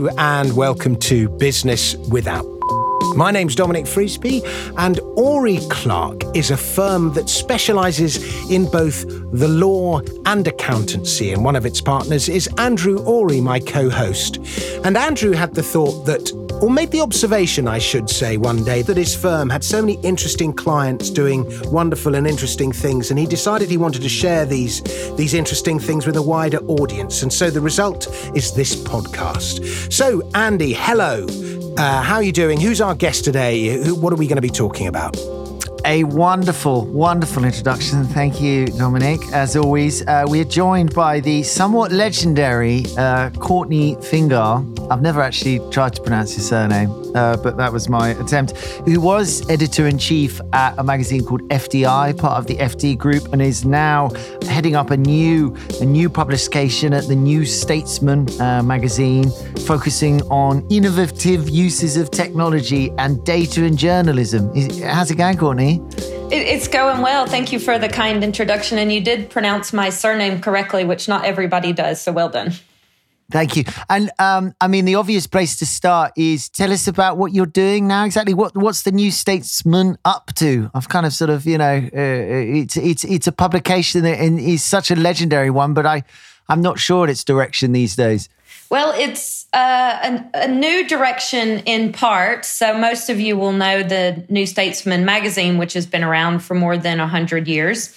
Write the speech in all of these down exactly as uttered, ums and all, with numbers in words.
Hello and welcome to Business Without. My name's Dominic Frisby, and Oury Clark is a firm that specialises in both the law and accountancy, and one of its partners is Andrew Oury, my co-host. And Andrew had the thought that, or made the observation, I should say, one day, that his firm had so many interesting clients doing wonderful and interesting things, and he decided he wanted to share these, these interesting things with a wider audience. And so the result is this podcast. So, Andy, hello. Uh, how are you doing? Who's our guest today? Who, what are we going to be talking about? A wonderful, wonderful introduction. Thank you, Dominic. As always, uh, we're joined by the somewhat legendary uh, Courtney Fingar. I've never actually tried to pronounce his surname, uh, but that was my attempt. Who was editor-in-chief at a magazine called F D I, part of the F T group, and is now heading up a new, a new publication at the New Statesman uh, magazine, focusing on innovative uses of technology and data in journalism. How's it going, Courtney? It's going well. Thank you for the kind introduction. And you did pronounce my surname correctly, which not everybody does. So well done. Thank you. And um, I mean, the obvious place to start is tell us about what you're doing now. Exactly. What What's the New Statesman up to? I've kind of sort of, you know, uh, it's it's it's a publication that is such a legendary one, but I, I'm not sure its direction these days. Well, it's uh, a, a new direction in part. So most of you will know the New Statesman magazine, which has been around for more than one hundred years.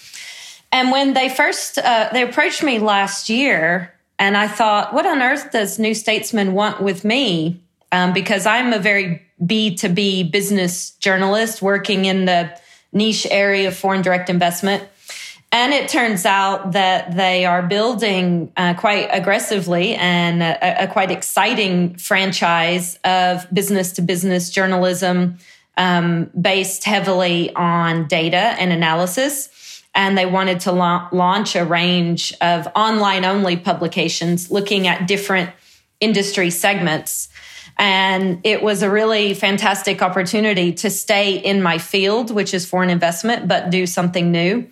And when they first, uh, they approached me last year, and I thought, what on earth does New Statesman want with me? Um, because I'm a very B to B business journalist working in the niche area of foreign direct investment. And it turns out that they are building uh, quite aggressively and a, a quite exciting franchise of business-to-business journalism um, based heavily on data and analysis. And they wanted to la- launch a range of online-only publications looking at different industry segments. And it was a really fantastic opportunity to stay in my field, which is foreign investment, but do something new.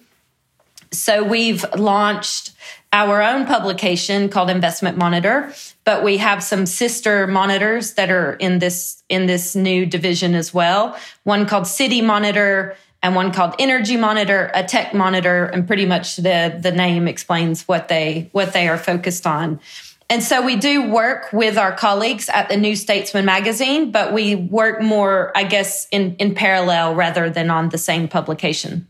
So we've launched our own publication called Investment Monitor, but we have some sister monitors that are in this in this new division as well. One called City Monitor and one called Energy Monitor, a tech monitor, and pretty much the the name explains what they what they are focused on. And so we do work with our colleagues at the New Statesman magazine, but we work more, I guess, in, in parallel rather than on the same publication.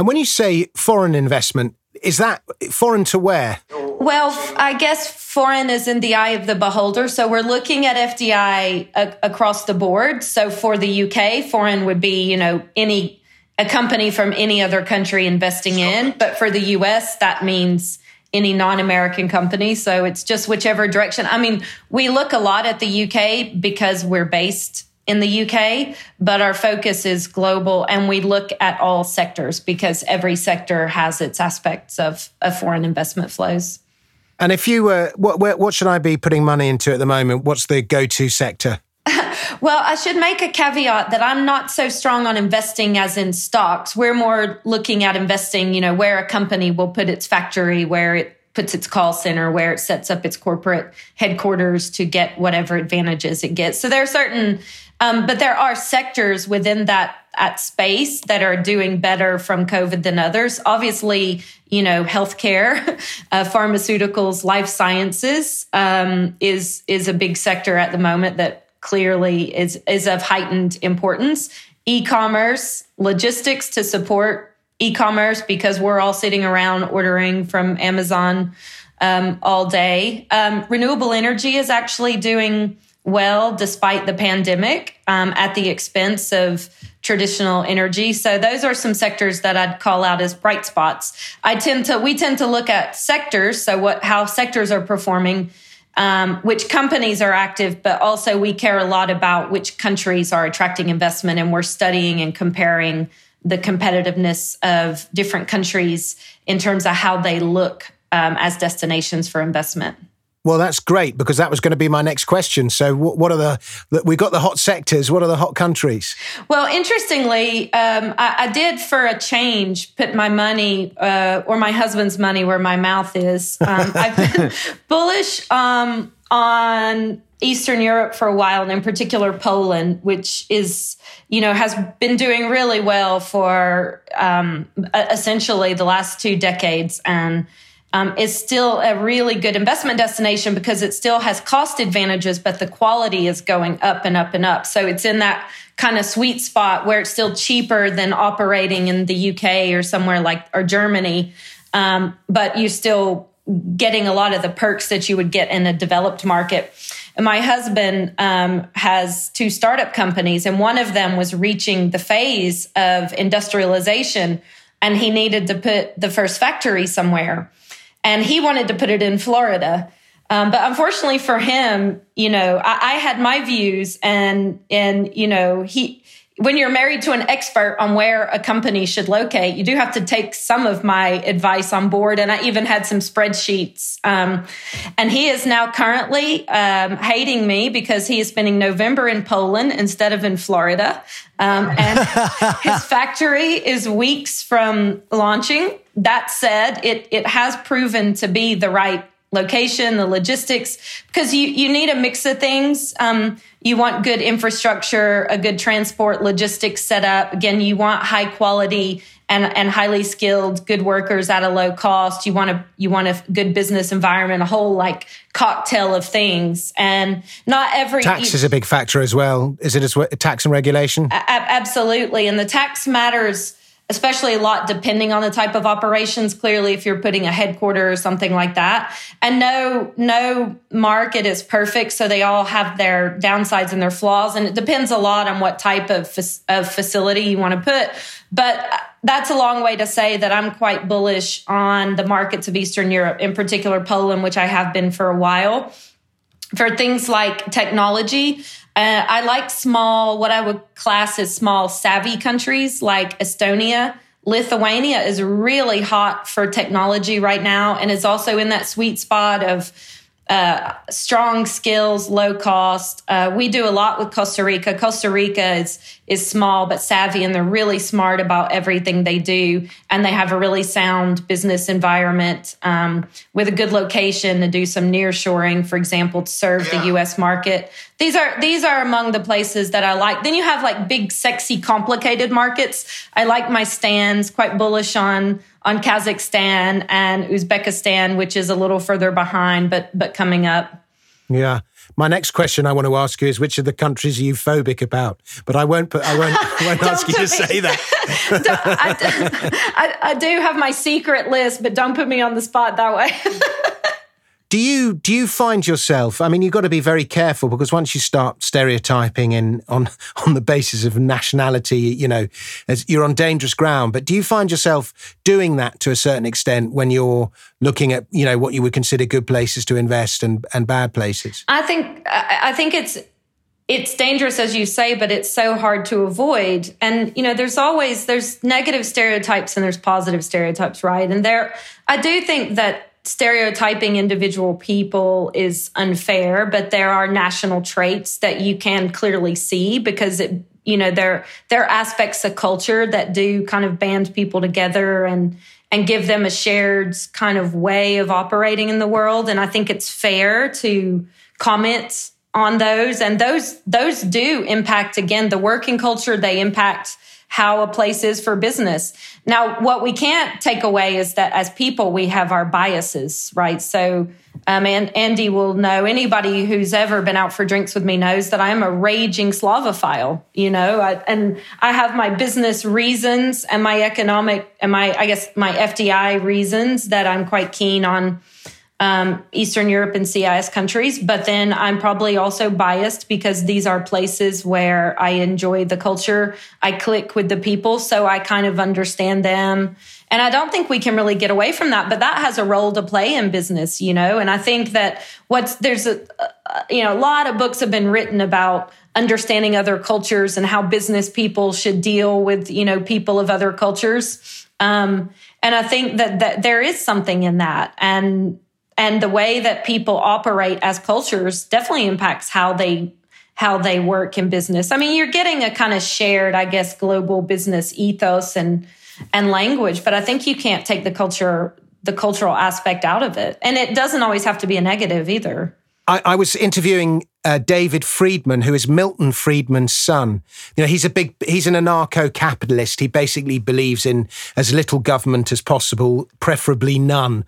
And when you say foreign investment, is that foreign to where? Well, I guess foreign is in the eye of the beholder. So we're looking at F D I a- across the board. So for the U K, foreign would be, you know, any a company from any other country investing in. But for the U S, that means any non-American company. So it's just whichever direction. I mean, we look a lot at the U K because we're based in the U K, but our focus is global, and we look at all sectors because every sector has its aspects of, of foreign investment flows. And if you were, what, what should I be putting money into at the moment? What's the go-to sector? Well, I should make a caveat that I'm not so strong on investing as in stocks. We're more looking at investing, you know, where a company will put its factory, where it puts its call center, where it sets up its corporate headquarters to get whatever advantages it gets. So there are certain Um, but there are sectors within that, that space that are doing better from COVID than others. Obviously, you know, healthcare, uh, pharmaceuticals, life sciences um, is is a big sector at the moment that clearly is is of heightened importance. E-commerce, logistics to support e-commerce because we're all sitting around ordering from Amazon um, all day. Um, renewable energy is actually doing well, despite the pandemic, um, at the expense of traditional energy. So those are some sectors that I'd call out as bright spots. I tend to, we tend to look at sectors. So what, how sectors are performing, um, which companies are active, but also we care a lot about which countries are attracting investment. And we're studying and comparing the competitiveness of different countries in terms of how they look, um, as destinations for investment. Well, that's great, because that was going to be my next question. So what are the, we got the hot sectors, what are the hot countries? Well, interestingly, um, I, I did for a change put my money uh, or my husband's money where my mouth is. Um, I've been bullish um, on Eastern Europe for a while, and in particular Poland, which is, you know, has been doing really well for um, essentially the last two decades, and um, is still a really good investment destination because it still has cost advantages, but the quality is going up and up and up. So it's in that kind of sweet spot where it's still cheaper than operating in the U K or somewhere like, or Germany, um, but you still getting a lot of the perks that you would get in a developed market. And my husband um, has two startup companies, and one of them was reaching the phase of industrialization, and he needed to put the first factory somewhere. And he wanted to put it in Florida. Um, but unfortunately for him, you know, I, I had my views, and, and, you know, he, when you're married to an expert on where a company should locate, you do have to take some of my advice on board. And I even had some spreadsheets. Um, and he is now currently um, hating me because he is spending November in Poland instead of in Florida. Um, and his factory is weeks from launching. That said, it it has proven to be the right location, the logistics, because you, you need a mix of things. Um, you want good infrastructure, a good transport logistics setup. Again, you want high quality and, and highly skilled, good workers at a low cost. You want a, you want a good business environment, a whole like cocktail of things. And not every... Tax e- is a big factor as well. Is it as well, tax and regulation? A- absolutely. And the tax matters especially a lot depending on the type of operations, clearly, if you're putting a headquarter or something like that. And no, no market is perfect, so they all have their downsides and their flaws, and it depends a lot on what type of, of facility you want to put. But that's a long way to say that I'm quite bullish on the markets of Eastern Europe, in particular Poland, which I have been for a while, for things like technology. Uh, I like small, what I would class as small savvy countries like Estonia. Lithuania is really hot for technology right now, and is also in that sweet spot of uh, strong skills, low cost. Uh, we do a lot with Costa Rica. Costa Rica is is small but savvy, and they're really smart about everything they do, and they have a really sound business environment um, with a good location to do some nearshoring, for example, to serve yeah. the U S market. These are these are among the places that I like. Then you have like big, sexy, complicated markets. I like my stands, quite bullish on. on Kazakhstan and Uzbekistan, which is a little further behind, but but coming up. Yeah. My next question I want to ask you is, which of the countries are you phobic about? But I won't put, I won't, I won't ask you to me. say that. I, I do have my secret list, but don't put me on the spot that way. Do you do you find yourself, I mean, you've got to be very careful, because once you start stereotyping in on, on the basis of nationality, you know, as you're on dangerous ground. But do you find yourself doing that to a certain extent when you're looking at, you know, what you would consider good places to invest and, and bad places? I think I think it's it's dangerous, as you say, but it's so hard to avoid. And, you know, there's always there's negative stereotypes and there's positive stereotypes, right? And there I do think that stereotyping individual people is unfair, but there are national traits that you can clearly see, because it, you know, there there are aspects of culture that do kind of band people together and and give them a shared kind of way of operating in the world. And I think it's fair to comment on those, and those those do impact, again, the working culture. They impact how a place is for business. Now, what we can't take away is that as people, we have our biases, right? So, um, and Andy will know, anybody who's ever been out for drinks with me knows that I am a raging Slavophile, you know, I, and I have my business reasons and my economic and my, I guess, my F D I reasons that I'm quite keen on um, Eastern Europe and C I S countries. But then I'm probably also biased because these are places where I enjoy the culture. I click with the people, so I kind of understand them. And I don't think we can really get away from that, but that has a role to play in business, you know? And I think that what's, there's a, you know, a lot of books have been written about understanding other cultures and how business people should deal with, you know, people of other cultures. Um, and I think that, that there is something in that. And, And the way that people operate as cultures definitely impacts how they how they work in business. I mean, you're getting a kind of shared, I guess, global business ethos and and language, but I think you can't take the culture the cultural aspect out of it. And it doesn't always have to be a negative either. I, I was interviewing uh, David Friedman, who is Milton Friedman's son. You know, he's a big, he's an anarcho-capitalist. He basically believes in as little government as possible, preferably none.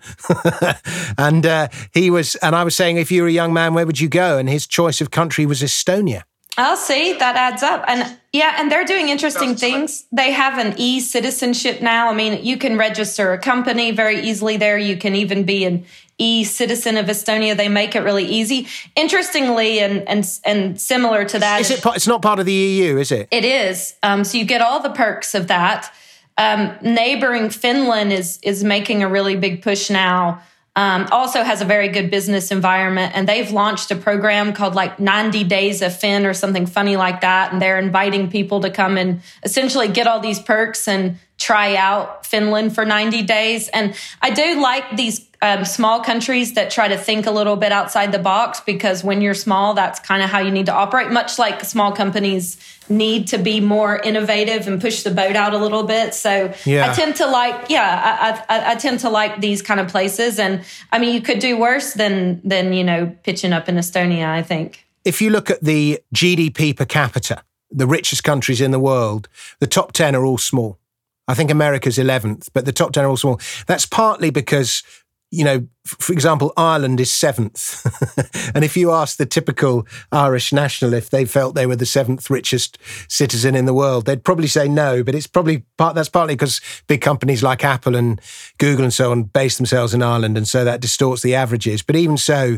and uh, he was, and I was saying, if you were a young man, where would you go? And his choice of country was Estonia. I'll see, that adds up. And yeah, and they're doing interesting things. They have an e-citizenship now. I mean, you can register a company very easily there. You can even be an e-citizen of Estonia. They make it really easy. Interestingly, and and, and similar to that. Is, is it, it's not part of the E U, is it? It is. Um, so you get all the perks of that. Um, neighboring Finland is is making a really big push now. Um, also has a very good business environment, and they've launched a program called like ninety days of Fin or something funny like that. And they're inviting people to come and essentially get all these perks and try out Finland for ninety days. And I do like these um, small countries that try to think a little bit outside the box, because when you're small, that's kind of how you need to operate, much like small companies need to be more innovative and push the boat out a little bit. So yeah. I tend to like, yeah, I, I, I tend to like these kind of places. And I mean, you could do worse than, than, you know, pitching up in Estonia, I think. If you look at the G D P per capita, the richest countries in the world, the top ten are all small. I think America's eleventh, but the top ten are all small. That's partly because, you know, for example, Ireland is seventh. And if you ask the typical Irish national if they felt they were the seventh richest citizen in the world, they'd probably say no, but it's probably part, that's partly because big companies like Apple and Google and so on base themselves in Ireland, and so that distorts the averages. But even so,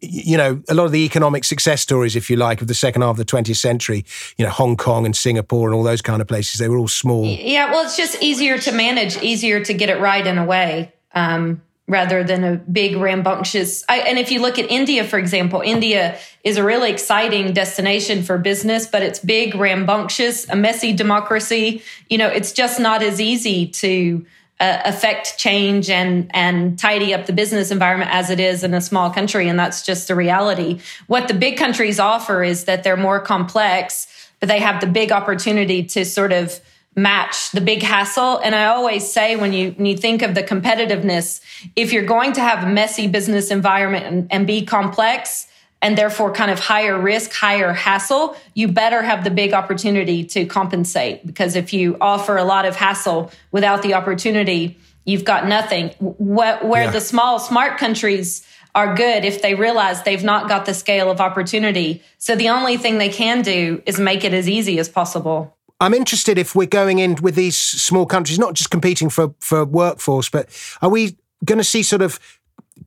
you know, a lot of the economic success stories, if you like, of the second half of the twentieth century, you know, Hong Kong and Singapore and all those kind of places, they were all small. Yeah, well, it's just easier to manage, easier to get it right in a way, um, rather than a big rambunctious. I, and if you look at India, for example, India is a really exciting destination for business, but it's big, rambunctious, a messy democracy. You know, it's just not as easy to Uh, affect change and and tidy up the business environment as it is in a small country. And that's just the reality. What the big countries offer is that they're more complex, but they have the big opportunity to sort of match the big hassle. And I always say, when you when you think of the competitiveness, if you're going to have a messy business environment and, and be complex, and therefore kind of higher risk, higher hassle, you better have the big opportunity to compensate. Because if you offer a lot of hassle without the opportunity, you've got nothing. Where yeah. the small, smart countries are good if they realize they've not got the scale of opportunity. So the only thing they can do is make it as easy as possible. I'm interested if we're going in with these small countries, not just competing for, for workforce, but are we going to see sort of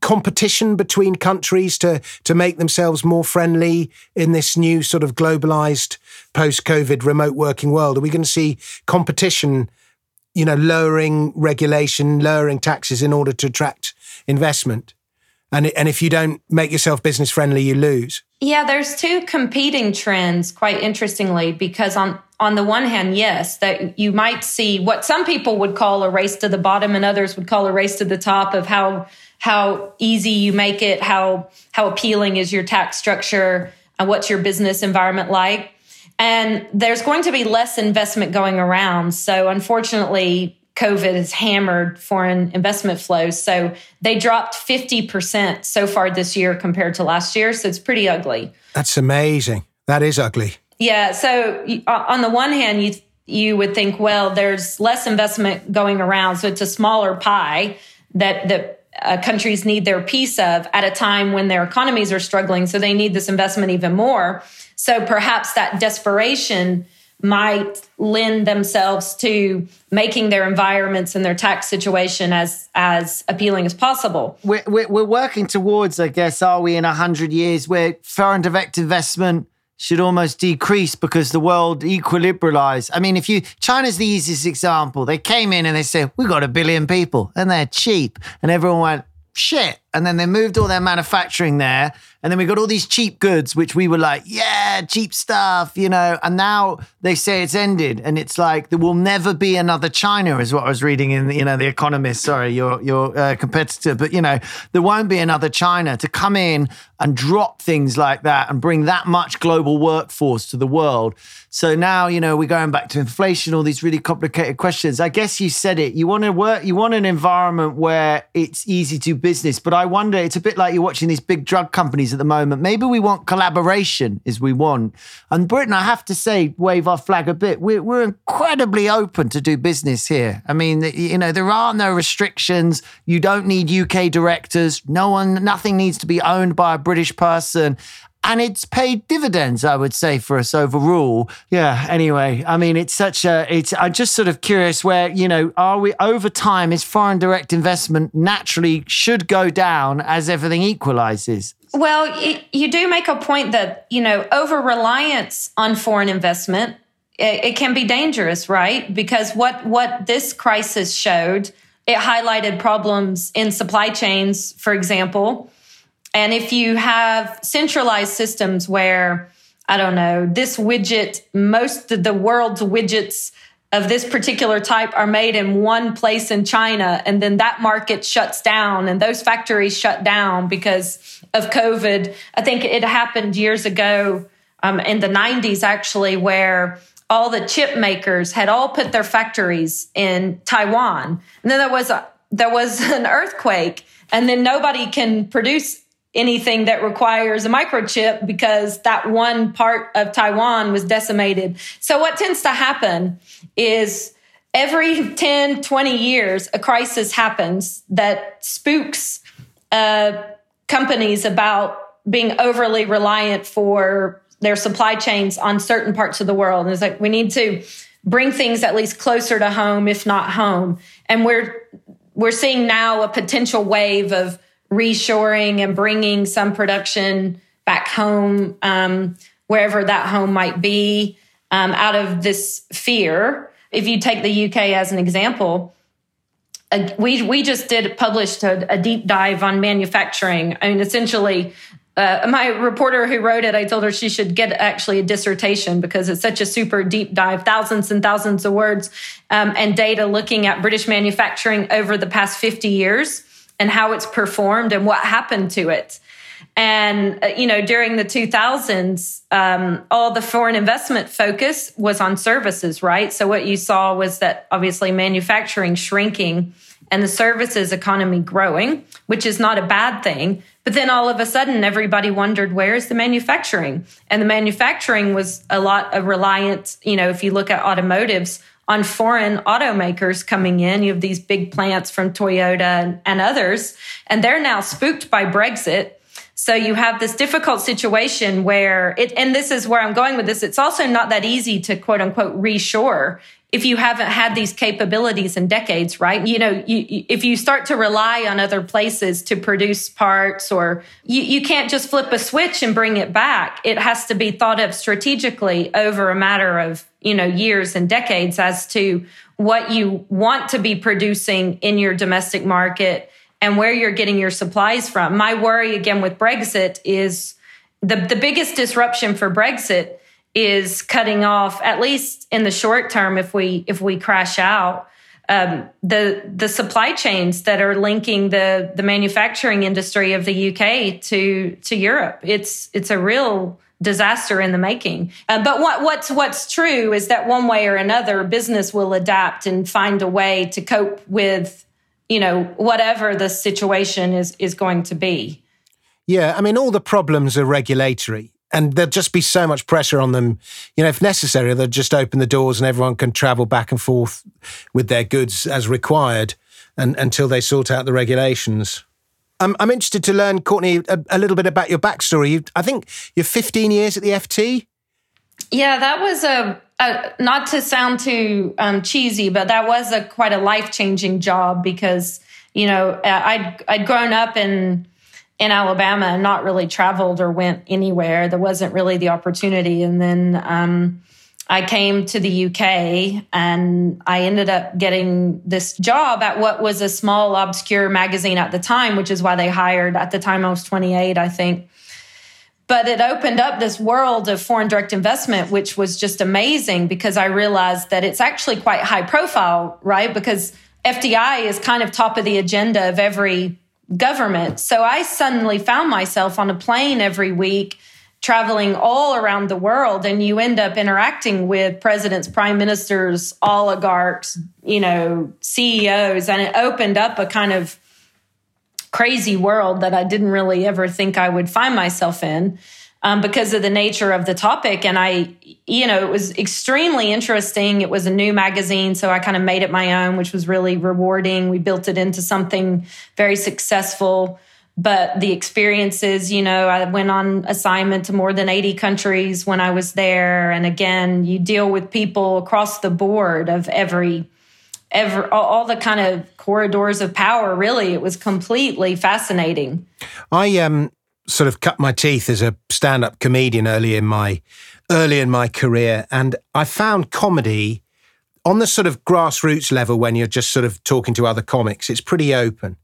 competition between countries to to make themselves more friendly in this new sort of globalized post-COVID remote working world? Are we going to see competition, you know, lowering regulation, lowering taxes in order to attract investment? And, and if you don't make yourself business friendly, you lose. Yeah, there's two competing trends, quite interestingly, because on, on the one hand, yes, that you might see what some people would call a race to the bottom and others would call a race to the top of how how easy you make it, how how appealing is your tax structure, and what's your business environment like. And there's going to be less investment going around. So unfortunately, COVID has hammered foreign investment flows. So they dropped fifty percent so far this year compared to last year. So it's pretty ugly. That's amazing. That is ugly. Yeah. So on the one hand, you you would think, well, there's less investment going around. So it's a smaller pie that that uh, countries need their piece of at a time when their economies are struggling. So they need this investment even more. So perhaps that desperation might lend themselves to making their environments and their tax situation as as appealing as possible. We're, we're, we're working towards, I guess, are we in one hundred years where foreign direct investment should almost decrease because the world equilibralized. I mean, if you, China's the easiest example. They came in and they said, we've got a billion people and they're cheap. And everyone went, shit. And then they moved all their manufacturing there. And then we got all these cheap goods, which we were like, yeah, yeah, cheap stuff, you know, and now they say it's ended. And it's like, there will never be another China is what I was reading in, you know, the Economist, sorry, your your uh, competitor. But, you know, there won't be another China to come in and drop things like that and bring that much global workforce to the world. So now, you know, we're going back to inflation, all these really complicated questions. I guess you said it. You want to work, you want an environment where it's easy to do business. But I wonder, it's a bit like you're watching these big drug companies at the moment. Maybe we want collaboration is we want. And Britain, I have to say, wave our flag a bit. We're, we're incredibly open to do business here. I mean, you know, there are no restrictions. You don't need U K directors. No one, nothing needs to be owned by a British person. And it's paid dividends, I would say, for us overall. Yeah, anyway, I mean, it's such a, it's, I'm just sort of curious where, you know, are we, over time, is foreign direct investment naturally should go down as everything equalizes? Well, you, you do make a point that, you know, over-reliance on foreign investment, it, it can be dangerous, right? Because what what this crisis showed, it highlighted problems in supply chains, for example. And if you have centralized systems where, I don't know, this widget, most of the world's widgets of this particular type are made in one place in China, and then that market shuts down and those factories shut down because of COVID. I think it happened years ago um, in the nineties, actually, where all the chip makers had all put their factories in Taiwan. And then there was a, there was an earthquake, and then nobody can produce anything that requires a microchip because that one part of Taiwan was decimated. So what tends to happen is every ten, twenty years, a crisis happens that spooks uh, companies about being overly reliant for their supply chains on certain parts of the world. And it's like, we need to bring things at least closer to home, if not home. And we're we're seeing now a potential wave of reshoring and bringing some production back home, um, wherever that home might be, um, out of this fear. If you take the U K as an example, uh, we we just did published a, a deep dive on manufacturing. I mean, essentially, uh, my reporter who wrote it, I told her she should get actually a dissertation because it's such a super deep dive, thousands and thousands of words um, and data looking at British manufacturing over the past fifty years. And how it's performed and what happened to it. And, uh, you know, during the two thousands, um, all the foreign investment focus was on services, right? So what you saw was that obviously manufacturing shrinking and the services economy growing, which is not a bad thing. But then all of a sudden, everybody wondered, where is the manufacturing? And the manufacturing was a lot of reliance, you know, if you look at automotives, on foreign automakers coming in. You have these big plants from Toyota and others, and they're now spooked by Brexit. So you have this difficult situation where, it, and this is where I'm going with this, it's also not that easy to quote unquote reshore if you haven't had these capabilities in decades, right? You know, you, if you start to rely on other places to produce parts, or you, you can't just flip a switch and bring it back. It has to be thought of strategically over a matter of, you know, years and decades as to what you want to be producing in your domestic market and where you're getting your supplies from. My worry, again, with Brexit is the, the biggest disruption for Brexit is cutting off, at least in the short term, if we if we crash out, um, the the supply chains that are linking the the manufacturing industry of the U K to to Europe. It's it's a real disaster in the making. Uh, but what what's what's true is that one way or another, business will adapt and find a way to cope with, you know, whatever the situation is is going to be. Yeah, I mean, all the problems are regulatory. And there'll just be so much pressure on them. You know, if necessary, they'll just open the doors and everyone can travel back and forth with their goods as required and, until they sort out the regulations. I'm, I'm interested to learn, Courtney, a, a little bit about your backstory. You, I think you're fifteen years at the F T? Yeah, that was a, a not to sound too um, cheesy, but that was a quite a life-changing job because, you know, I'd, I'd grown up in... in Alabama and not really traveled or went anywhere. There wasn't really the opportunity. And then um, I came to the U K and I ended up getting this job at what was a small, obscure magazine at the time, which is why they hired, at the time I was twenty-eight, I think, But it opened up this world of foreign direct investment, which was just amazing because I realized that it's actually quite high profile, right? Because F D I is kind of top of the agenda of every government. So I suddenly found myself on a plane every week traveling all around the world, and you end up interacting with presidents, prime ministers, oligarchs, you know, C E Os, and it opened up a kind of crazy world that I didn't really ever think I would find myself in um, because of the nature of the topic. And I, you know, it was extremely interesting. It was a new magazine, so I kind of made it my own, which was really rewarding. We built it into something very successful. But the experiences, you know, I went on assignment to more than eighty countries when I was there. And again, you deal with people across the board of every, every all the kind of corridors of power, really. It was completely fascinating. I um, sort of cut my teeth as a stand-up comedian early in my, early in my career. And I found comedy on the sort of grassroots level when you're just sort of talking to other comics. It's pretty open.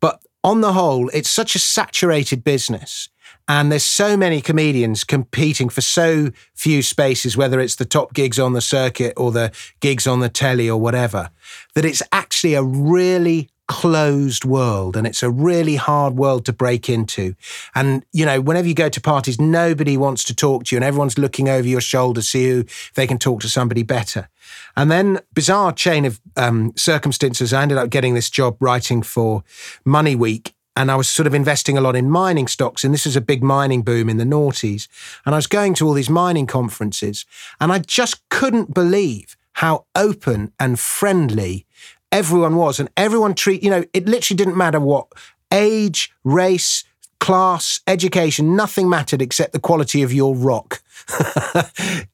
But on the whole, it's such a saturated business, and there's so many comedians competing for so few spaces, whether it's the top gigs on the circuit or the gigs on the telly or whatever, that it's actually a really closed world, and it's a really hard world to break into. And, you know, whenever you go to parties, nobody wants to talk to you, and everyone's looking over your shoulder to see who they can talk to somebody better. And then, bizarre chain of um, circumstances, I ended up getting this job writing for Money Week, and I was sort of investing a lot in mining stocks, and this was a big mining boom in the noughties, and I was going to all these mining conferences, and I just couldn't believe how open and friendly everyone was, and everyone treat, you know, it literally didn't matter what age, race, class, education, nothing mattered except the quality of your rock.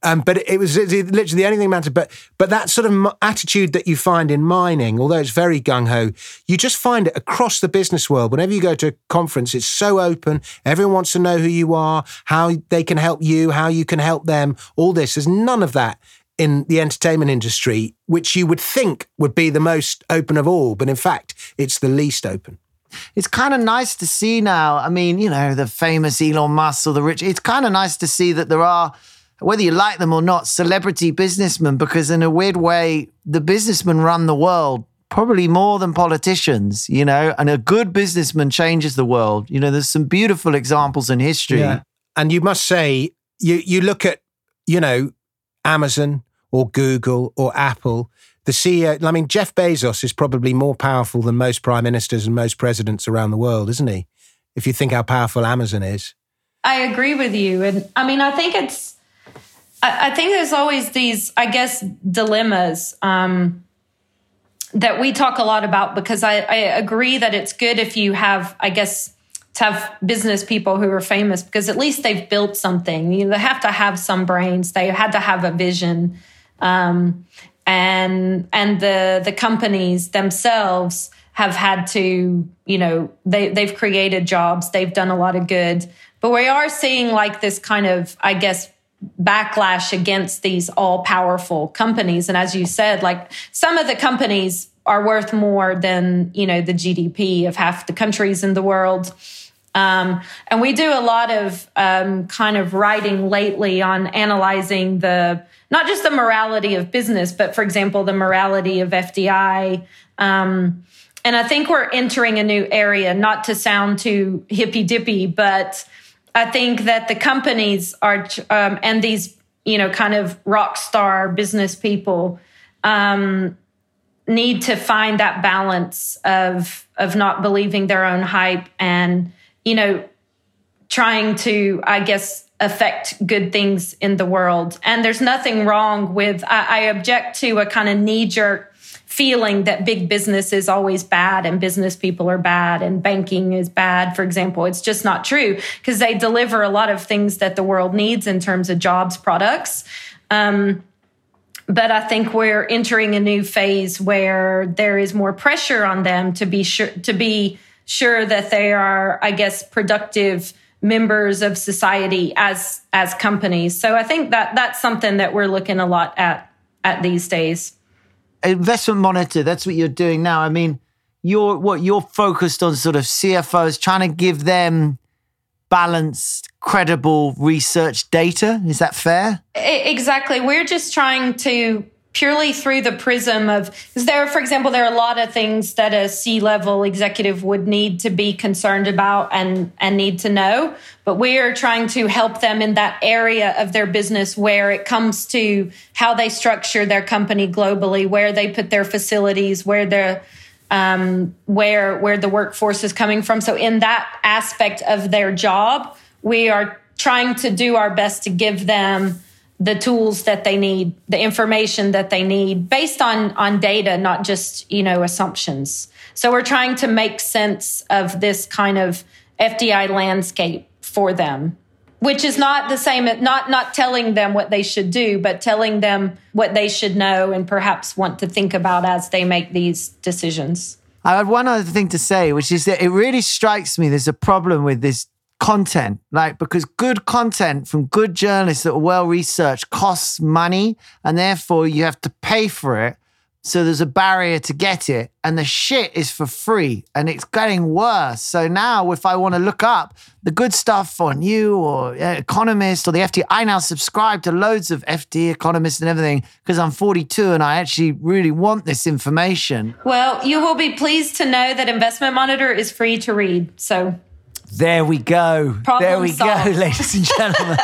um, but it was it, it, literally the only thing that mattered. But, but that sort of attitude that you find in mining, although it's very gung-ho, you just find it across the business world. Whenever you go to a conference, it's so open. Everyone wants to know who you are, how they can help you, how you can help them, all this. There's none of that in the entertainment industry, which you would think would be the most open of all, but in fact, it's the least open. It's kind of nice to see now. I mean, you know, the famous Elon Musk or the rich, it's kind of nice to see that there are, whether you like them or not, celebrity businessmen, because in a weird way, the businessmen run the world probably more than politicians, you know, and a good businessman changes the world. You know, there's some beautiful examples in history. Yeah. And you must say, you you look at, you know, Amazon, or Google or Apple, the C E O, I mean, Jeff Bezos is probably more powerful than most prime ministers and most presidents around the world, isn't he? If you think how powerful Amazon is. I agree with you. And I mean, I think it's, I, I think there's always these, I guess, dilemmas um, that we talk a lot about, because I, I agree that it's good if you have, I guess, to have business people who are famous, because at least they've built something. You know, they have to have some brains. They had to have a vision. Um, and and the the companies themselves have had to, you know, they, they've created jobs, they've done a lot of good. But we are seeing like this kind of, I guess, backlash against these all-powerful companies. And as you said, like some of the companies are worth more than, you know, the G D P of half the countries in the world. Um, and we do a lot of um, kind of writing lately on analyzing the, not just the morality of business, but for example, the morality of F D I. Um, and I think we're entering a new area, not to sound too hippy-dippy, but I think that the companies are, um, and these, you know, kind of rock star business people um, need to find that balance of, of not believing their own hype and, you know, trying to, I guess, affect good things in the world. And there's nothing wrong with, I, I object to a kind of knee-jerk feeling that big business is always bad and business people are bad and banking is bad, for example. It's just not true, because they deliver a lot of things that the world needs in terms of jobs, products. Um, but I think we're entering a new phase where there is more pressure on them to be sure, to be sure that they are, I guess, productive members of society as as companies. So I think that that's something that we're looking a lot at at these days. Investment Monitor, that's what you're doing now. I mean, you're what you're focused on sort of C F Os, trying to give them balanced, credible research data. Is that fair? Exactly. We're just trying to purely through the prism of, is there, for example, there are a lot of things that a C-level executive would need to be concerned about and, and need to know. But we are trying to help them in that area of their business where it comes to how they structure their company globally, where they put their facilities, where their um, where where the workforce is coming from. So in that aspect of their job, we are trying to do our best to give them the tools that they need, the information that they need based on, on data, not just, you know, assumptions. So we're trying to make sense of this kind of F D I landscape for them, which is not the same, not, not telling them what they should do, but telling them what they should know and perhaps want to think about as they make these decisions. I have one other thing to say, which is that it really strikes me there's a problem with this content, like, because good content from good journalists that are well-researched costs money, and therefore you have to pay for it. So there's a barrier to get it, and the shit is for free, and it's getting worse. So now if I want to look up the good stuff on you or Economist or the F T, I now subscribe to loads of F T, Economist and everything because I'm forty-two and I actually really want this information. Well, you will be pleased to know that Investment Monitor is free to read, so... There we go. Problem there we solved. Go, ladies and gentlemen.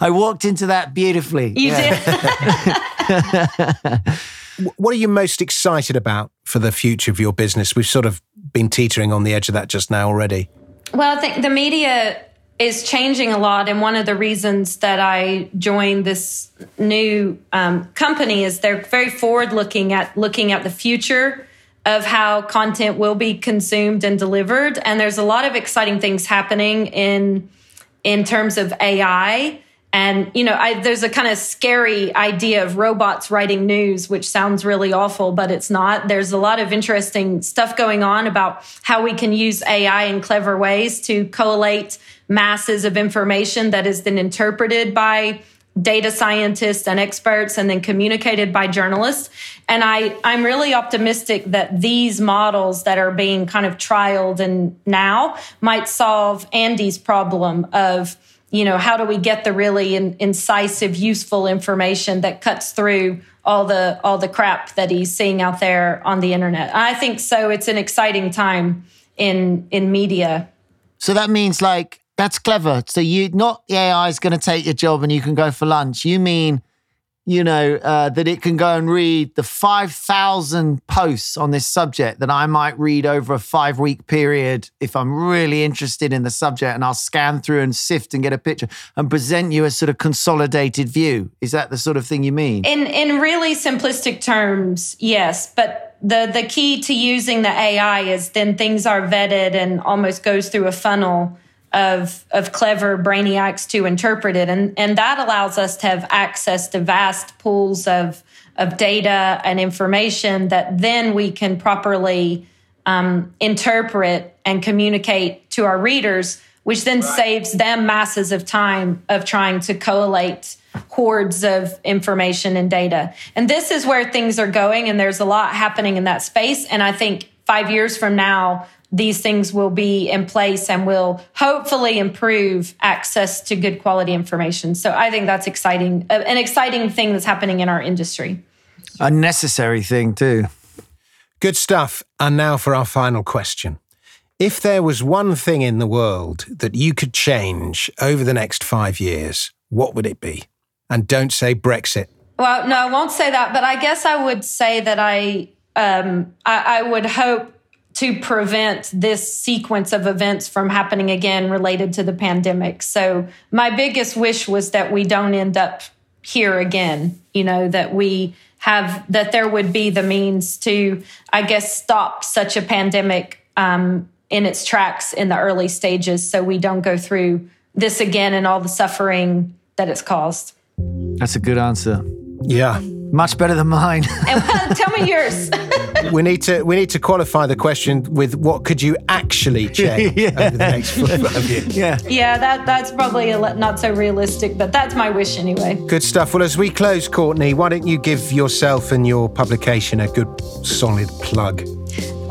I walked into that beautifully. You yeah. did. What are you most excited about for the future of your business? We've sort of been teetering on the edge of that just now already. Well, I think the media is changing a lot. And one of the reasons that I joined this new um, company is they're very forward-looking at looking at the future of how content will be consumed and delivered. And there's a lot of exciting things happening in in terms of A I. And, you know, I, there's a kind of scary idea of robots writing news, which sounds really awful, but it's not. There's a lot of interesting stuff going on about how we can use A I in clever ways to collate masses of information that is then interpreted by data scientists and experts and then communicated by journalists. And I, I'm really optimistic that these models that are being kind of trialed and now might solve Andy's problem of, you know, how do we get the really in, incisive, useful information that cuts through all the all the crap that he's seeing out there on the internet. I think so. It's an exciting time in in media. So that means like, that's clever. So you, not the A I is going to take your job and you can go for lunch. You mean, you know, uh, that it can go and read the five thousand posts on this subject that I might read over a five-week period if I'm really interested in the subject, and I'll scan through and sift and get a picture and present you a sort of consolidated view. Is that the sort of thing you mean? In in really simplistic terms, yes. But the the key to using the A I is then things are vetted and almost goes through a funnel of of clever brainiacs to interpret it. And, and that allows us to have access to vast pools of, of data and information that then we can properly um, interpret and communicate to our readers, which then right. saves them masses of time of trying to collate hordes of information and data. And this is where things are going, and there's a lot happening in that space. And I think five years from now, these things will be in place and will hopefully improve access to good quality information. So I think that's exciting, an exciting thing that's happening in our industry. A necessary thing too. Good stuff. And now for our final question. If there was one thing in the world that you could change over the next five years, what would it be? And don't say Brexit. Well, no, I won't say that. But I guess I would say that I, um, I, I would hope to prevent this sequence of events from happening again related to the pandemic. So my biggest wish was that we don't end up here again, you know, that we have, that there would be the means to, I guess, stop such a pandemic um, in its tracks in the early stages so we don't go through this again and all the suffering that it's caused. That's a good answer. Yeah. Much better than mine. And well, tell me yours. We need to we need to qualify the question with what could you actually change yeah. over the next five years. Yeah, yeah, that that's probably not so realistic, but that's my wish anyway. Good stuff. Well, as we close, Courtney, why don't you give yourself and your publication a good solid plug?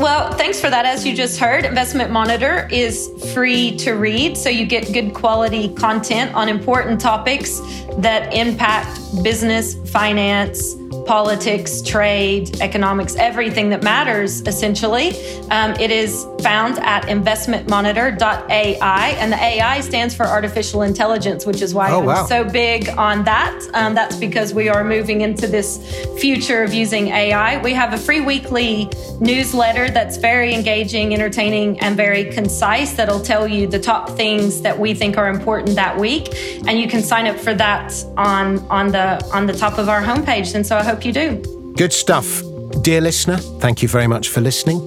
Well, thanks for that. As you just heard, Investment Monitor is free to read, so you get good quality content on important topics that impact business, finance, politics, trade, economics, everything that matters, essentially. Um, it is found at investment monitor dot a i, and the A I stands for artificial intelligence, which is why oh, I'm wow. so big on that. Um, that's because we are moving into this future of using A I. We have a free weekly newsletter that's very engaging, entertaining, and very concise that'll tell you the top things that we think are important that week. And you can sign up for that on, on, the, on the top of our homepage. And so I hope you do. Good stuff. Dear listener, thank you very much for listening.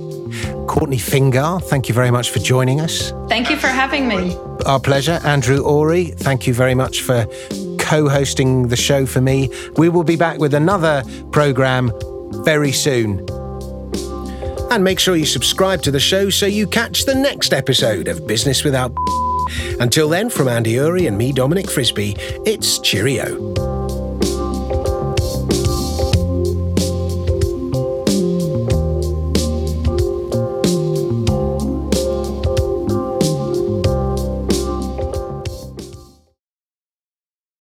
Courtney Fingar, thank you very much for joining us. Thank you for having me. Our pleasure. Andrew Oury, thank you very much for co-hosting the show for me. We will be back with another programme very soon. And make sure you subscribe to the show so you catch the next episode of Business Without. Until then, from Andy Oury and me, Dominic Frisby, it's cheerio.